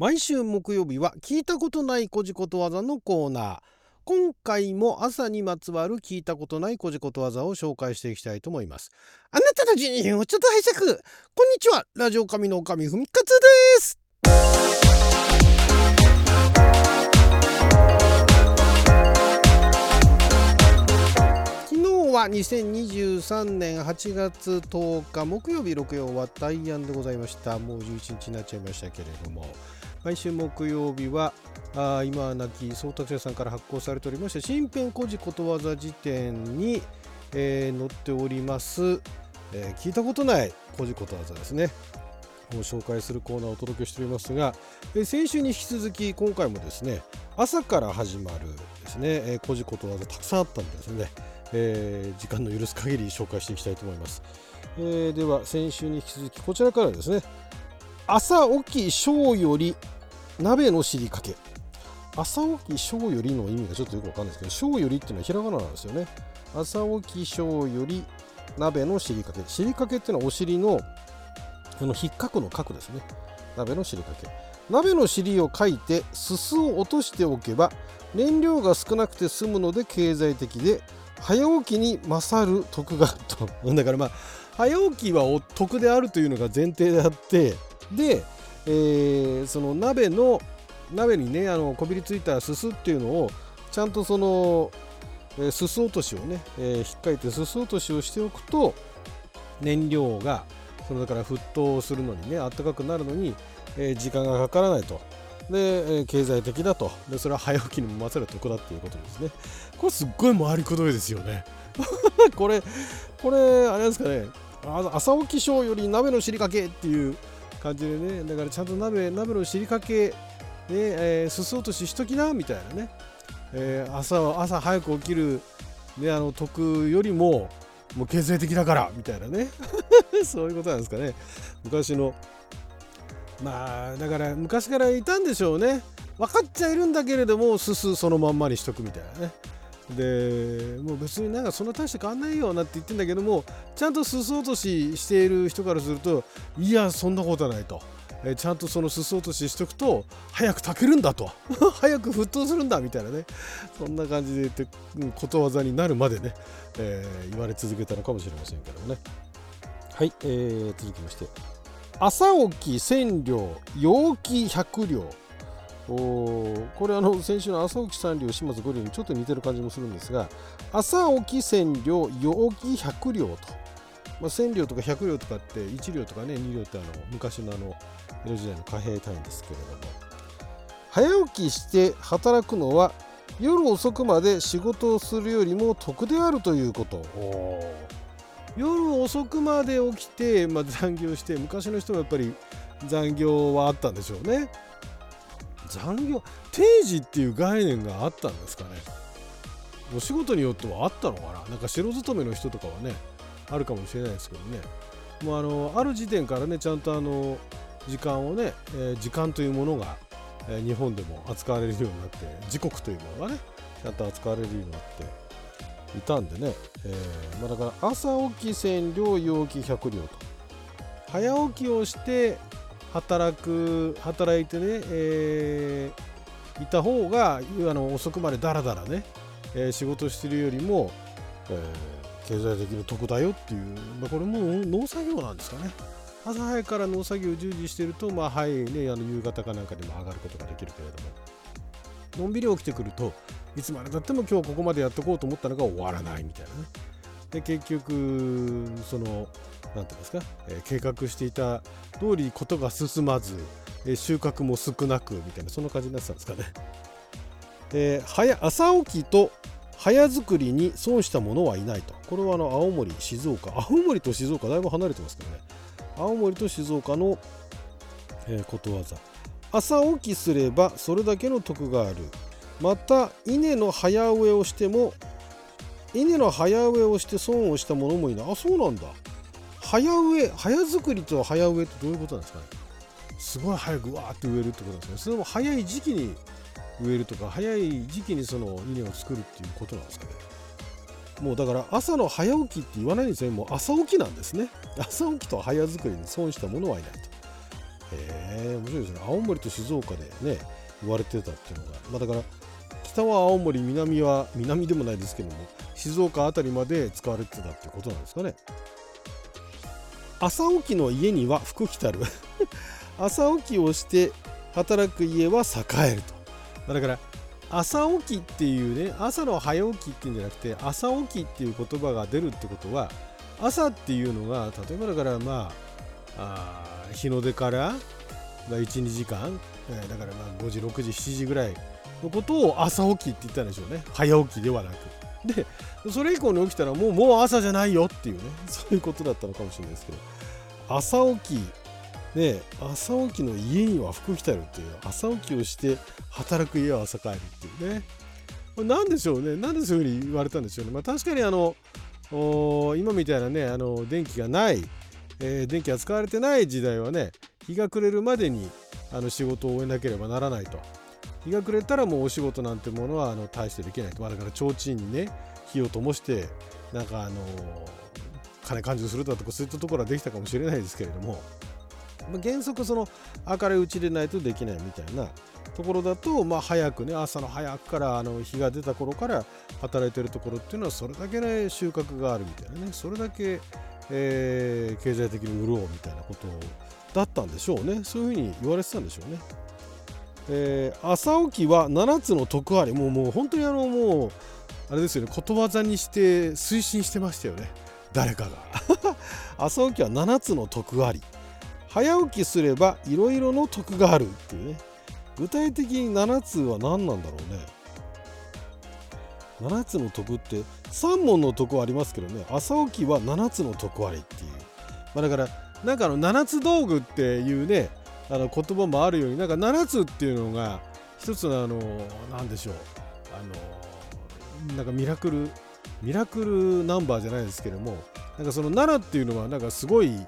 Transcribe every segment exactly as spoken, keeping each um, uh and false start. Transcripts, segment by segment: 毎週木曜日は聞いたことないこじことわざのコーナー。今回も朝にまつわる聞いたことないこじことわざを紹介していきたいと思います。あなたのじゅうにふんをちょっと拝借。こんにちは、ラジオ神のおかみふみかつです。今日はにせんにじゅうさんねんはちがつとおか木曜日、ろく曜は大安でございました。もうじゅういちにちになっちゃいましたけれども、毎週木曜日はあ今は亡き宗達也さんから発行されておりました新編こじことわざ辞典に、えー、載っております、えー、聞いたことないこじことわざですねを紹介するコーナーをお届けしておりますが、えー、先週に引き続き今回もですね、朝から始まるですね、えー、こじことわざたくさんあったんですね。えー、時間の許す限り紹介していきたいと思います。えー、では先週に引き続きこちらからですね。朝起き小より鍋の尻掛け。朝起き小よりの意味がちょっとよくわかんないですけど、小よりっていうのはひらがななんですよね。朝起き小より鍋の尻掛け。尻掛けっていうのはお尻のあのひっかくの角ですね。鍋の尻掛け。鍋の尻をかいてすすを落としておけば燃料が少なくて済むので経済的で、早起きに勝る得があると。だからまあ早起きはお得であるというのが前提であって、で、えー、その鍋の鍋にね、あのこびりついたすすっていうのをちゃんとその、えー、すす落としをね、えー、引っかいてすす落としをしておくと、燃料がそのだから沸騰するのにね、あったかくなるのに、えー、時間がかからないと。で、経済的だと。で、それは早起きにも勝る得だっていうことですね。これすっごい回りくどいですよね。これこれあれですかね、朝起き小より鍋の尻掛けっていう感じでね、だからちゃんと鍋鍋の尻掛けで、えー、すす落とししときなみたいなね、えー、朝朝早く起きるね、あの得よりももう経済的だからみたいなね。そういうことなんですかね。昔のまあだから昔からいたんでしょうね。分かっちゃいるんだけれども、すすそのまんまにしとくみたいなね。でもう別になんかそんな大して変わんないよなって言ってんだけども、ちゃんとすす落とししている人からすると、いやそんなことはないと、えちゃんとそのすす落とししとくと早く炊けるんだと。早く沸騰するんだみたいなね、そんな感じで言ってことわざになるまでね、えー、言われ続けたのかもしれませんけどもね。はい、えー、続きまして、朝起き千両、陽気百両。おこれあの先週の朝起き三両、島津五両にちょっと似てる感じもするんですが、朝起き千両、陽気百両と、まあ、千両とか百両とかっていち両とかね、に両ってあの昔のあの江戸時代の貨幣単位ですけれども、早起きして働くのは夜遅くまで仕事をするよりも得であるということ。お夜遅くまで起きて、まあ、残業して、昔の人はやっぱり残業はあったんでしょうね。残業定時っていう概念があったんですかね。お仕事によってはあったのかな。なんか城勤めの人とかはね、あるかもしれないですけどね。もうあのある時点からね、ちゃんとあの時間をね、えー、時間というものが、えー、日本でも扱われるようになって、時刻というものがね、ちゃんと扱われるようになっていたんでね、えーまあ、だから朝起き千両、陽気百両と、早起きをして働く働いてね、えー、いた方があの遅くまでだらだらね、えー、仕事してるよりも、えー、経済的に得だよっていう、まあ、これも農作業なんですかね。朝早くから農作業を従事してると、まあはいね、あの夕方かなんかでも上がることができるけれども、のんびり起きてくると、いつまでたっても今日ここまでやっとこうと思ったのが終わらないみたいなね。で結局その何て言うんですか、えー、計画していた通りことが進まず、えー、収穫も少なくみたいな、そんな感じになってたんですかね。えー、早朝起きと早作りに損した者はいないと。これはあの青森静岡青森と静岡だいぶ離れてますけどね、青森と静岡の、えー、ことわざ。朝起きすればそれだけの得がある。また稲の早植えをしても稲の早植えをして損をしたものもいない。あ、そうなんだ。早植え、早作りと早植えってどういうことなんですかね。すごい早くわーって植えるってことなんですね。それも早い時期に植えるとか、早い時期にその稲を作るっていうことなんですかね。もうだから朝の早起きって言わないんですね。もう朝起きなんですね。朝起きと早作りに損したものはいないと。へー。えー、面白いですね。青森と静岡でね割れてたっていうのが、まあ、だから北は青森、南は南でもないですけども静岡あたりまで使われてたっていうことなんですかね。朝起きの家には福来たる朝起きをして働く家は栄えると。だから朝起きっていうね、朝の早起きっていうんじゃなくて朝起きっていう言葉が出るってことは、朝っていうのが例えばだからまあ、あ日の出からいち、にじかん、えー、だからまあごじ、ろくじ、しちじぐらいのことを朝起きって言ったんでしょうね。早起きではなくで、それ以降に起きたらもうもう朝じゃないよっていうね、そういうことだったのかもしれないですけど、朝起きね、朝起きの家には福来たるっていう、朝起きをして働く家は栄えるっていうね、これ何でしょうね、何でそういうふうに言われたんでしょうね。まあ、確かにあの今みたいなねあの電気がない、えー、電気が使われてない時代はね、日が暮れるまでにあの仕事を終えなければならないと。日が暮れたらもうお仕事なんてものはあの大してできないと。まあ、だから提灯にね火を灯してなんかあの金勘定するだとかそういったところはできたかもしれないですけれども、原則その明るいうちでないとできないみたいなところだと、まあ早くね朝の早くからあの日が出た頃から働いてるところっていうのはそれだけね収穫があるみたいなね、それだけえ経済的に潤うみたいなことだったんでしょうね。そういうふうに言われてたんでしょうね。え朝起きはななつの徳あり、もうもう本当にあのもうあれですよね、ことわざにして推進してましたよね誰かが朝起きはななつの徳あり、早起きすればいろいろの徳があるっていうね。具体的にななつは何なんだろうね。ななつの徳ってさんもんの徳はありますけどね、朝起きはななつの徳ありっていう、まあ、だからなんかあのななつ道具っていうねあの言葉もあるように、なんかななつっていうのが一つのあの何でしょう、あのなんかミラクルミラクルナンバーじゃないですけども、なんかそのななっていうのはなんかすごいい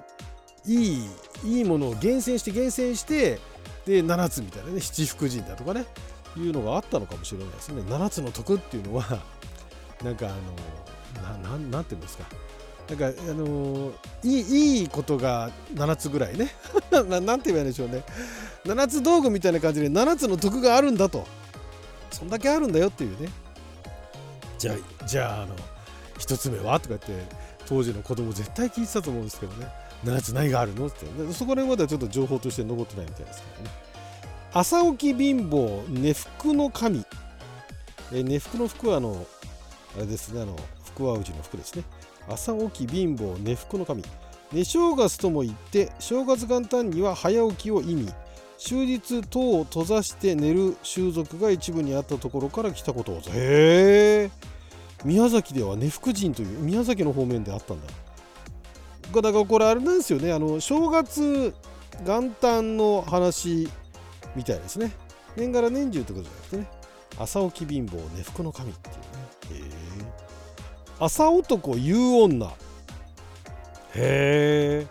いいいものを厳選して厳選してでななつみたいなね、七福神だとかねいうのがあったのかもしれないですね。ななつの徳っていうのはなんかあの な, な, なんていうんですか、なんかあのい い, いいことがななつぐらいねな, なんて言えばいいんでしょうね、ななつ道具みたいな感じでななつの徳があるんだと、そんだけあるんだよっていうね。じゃあじゃああのひとつめはとか言って当時の子供絶対聞いてたと思うんですけどね、ななつ何があるのってで、そこら辺まではちょっと情報として残ってないみたいですけどね。朝起き貧乏寝福の神、え寝福の福はあのあれですね、あの福はうちの福ですね。朝起き貧乏寝福の神、寝正月とも言って正月元旦には早起きを意味、終日戸を閉ざして寝る習俗が一部にあったところから来たことを。へえ、宮崎では寝福神という宮崎の方面であったんだ。だからこれあれなんですよね、あの正月元旦の話みたいですね。年がら年中ってことじゃなくてね、朝起き貧乏寝福の神っていうね。へえ、朝男夕女、へえ、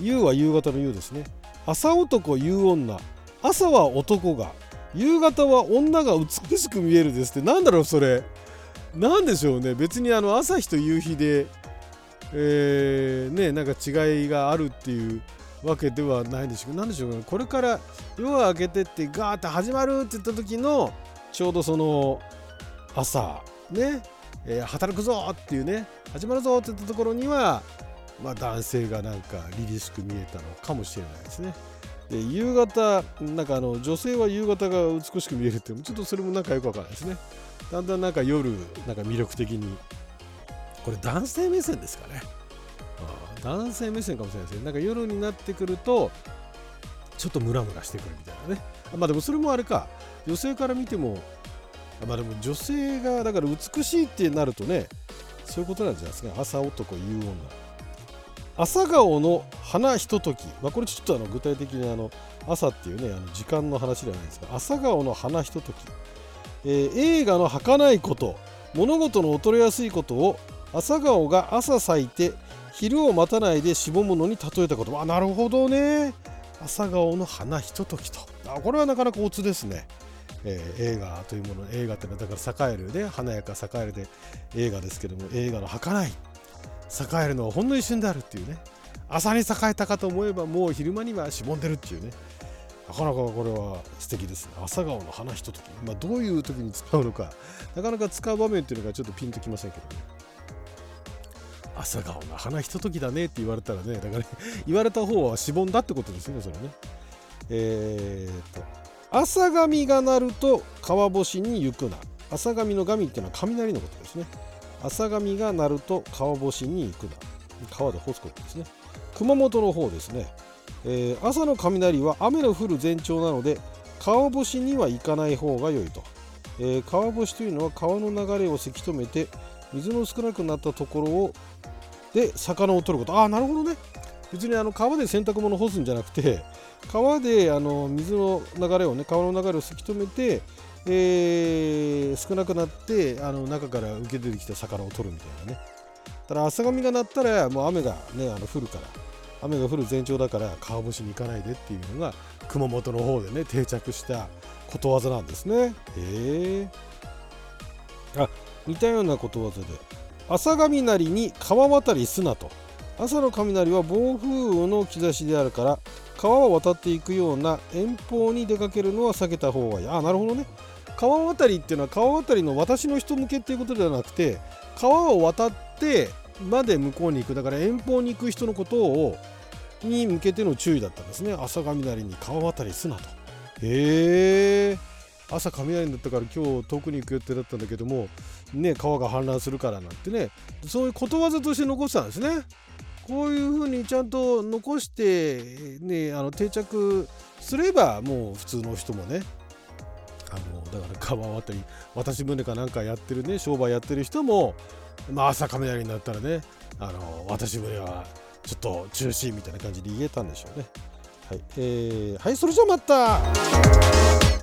夕は夕方の夕ですね。朝男夕女、朝は男が夕方は女が美しく見えるですって、なんだろうそれ、なんでしょうね。別にあの朝日と夕日でえーね、なんか違いがあるっていうわけではないんでしょうけど、何でしょうか、これから夜が明けてってガーッて始まるって言った時のちょうどその朝ね、えー、働くぞっていうね、始まるぞって言ったところには、まあ、男性がなんか凛々しく見えたのかもしれないですね。で夕方なんかあの女性は夕方が美しく見えるって、ちょっとそれもなんかよくわからないですね。だんだんなんか夜なんか魅力的に、これ男性目線ですかね。あ、男性目線かもしれないですね。なんか夜になってくるとちょっとムラムラしてくるみたいなね。まあでもそれもあれか、女性から見ても、まあでも女性がだから美しいってなるとね、そういうことなんじゃないですか、ね、朝男夕女。朝顔の花ひととき、まあ、これちょっとあの具体的にあの朝っていうねあの時間の話ではないですが、朝顔の花ひととき、えー、映画の儚いこと、物事の衰えやすいことを朝顔が朝咲いて昼を待たないでしぼむのに例えたこと。あ、なるほどね。朝顔の花ひとときと。あ、これはなかなかオツですね。えー、映画というもの、映画ってのはだから栄えるで、華やか栄えるで映画ですけども、映画の儚い。栄えるのはほんの一瞬であるっていうね。朝に栄えたかと思えばもう昼間にはしぼんでるっていうね。なかなかこれは素敵ですね。朝顔の花ひととき、まあ、どういう時に使うのか、なかなか使う場面っていうのがちょっとピンときませんけどね。朝顔の花ひとときだねって言われたらね、だから、ね、言われた方はしぼんだってことですよね、それね。えー、っと朝神が鳴ると川星に行くな。朝神の神っていうのは雷のことですね。朝神が鳴ると川星に行くな。川で干すことですね。熊本の方ですね。えー、朝の雷は雨の降る前兆なので川干には行かない方が良いと、えー、川干というのは川の流れをせき止めて水の少なくなったところをで魚を取ること。ああなるほどね。別にあの川で洗濯物を干すんじゃなくて川であの水の流れをね川の流れをせき止めて、えー、少なくなってあの中から受け出てきた魚を取るみたいなね。ただ朝神が鳴ったらもう雨が、ね、あの降るから雨が降る前兆だから川干しに行かないでっていうのが熊本の方でね定着したことわざなんですね。へえ。あ、似たようなことわざで朝雷に川渡りすなと。朝の雷は暴風雨の兆しであるから川を渡っていくような遠方に出かけるのは避けた方がいい。あ、なるほどね。川渡りっていうのは川渡りの私の人向けっていうことではなくて川を渡ってまで向こうに行くだから遠方に行く人のことをに向けての注意だったんですね。朝雷に川渡りすなと。へえ。朝雷だったから今日遠くに行く予定だったんだけどもね川が氾濫するからなんてねそういうことわざとして残したんですね。こういうふうにちゃんと残してねあの定着すればもう普通の人もねあのだから川渡り渡し船かなんかやってるね商売やってる人もまあ朝雷になったらねあの私船はちょっと中止みたいな感じで言えたんでしょうね。はい、えーはい、それじゃあまた。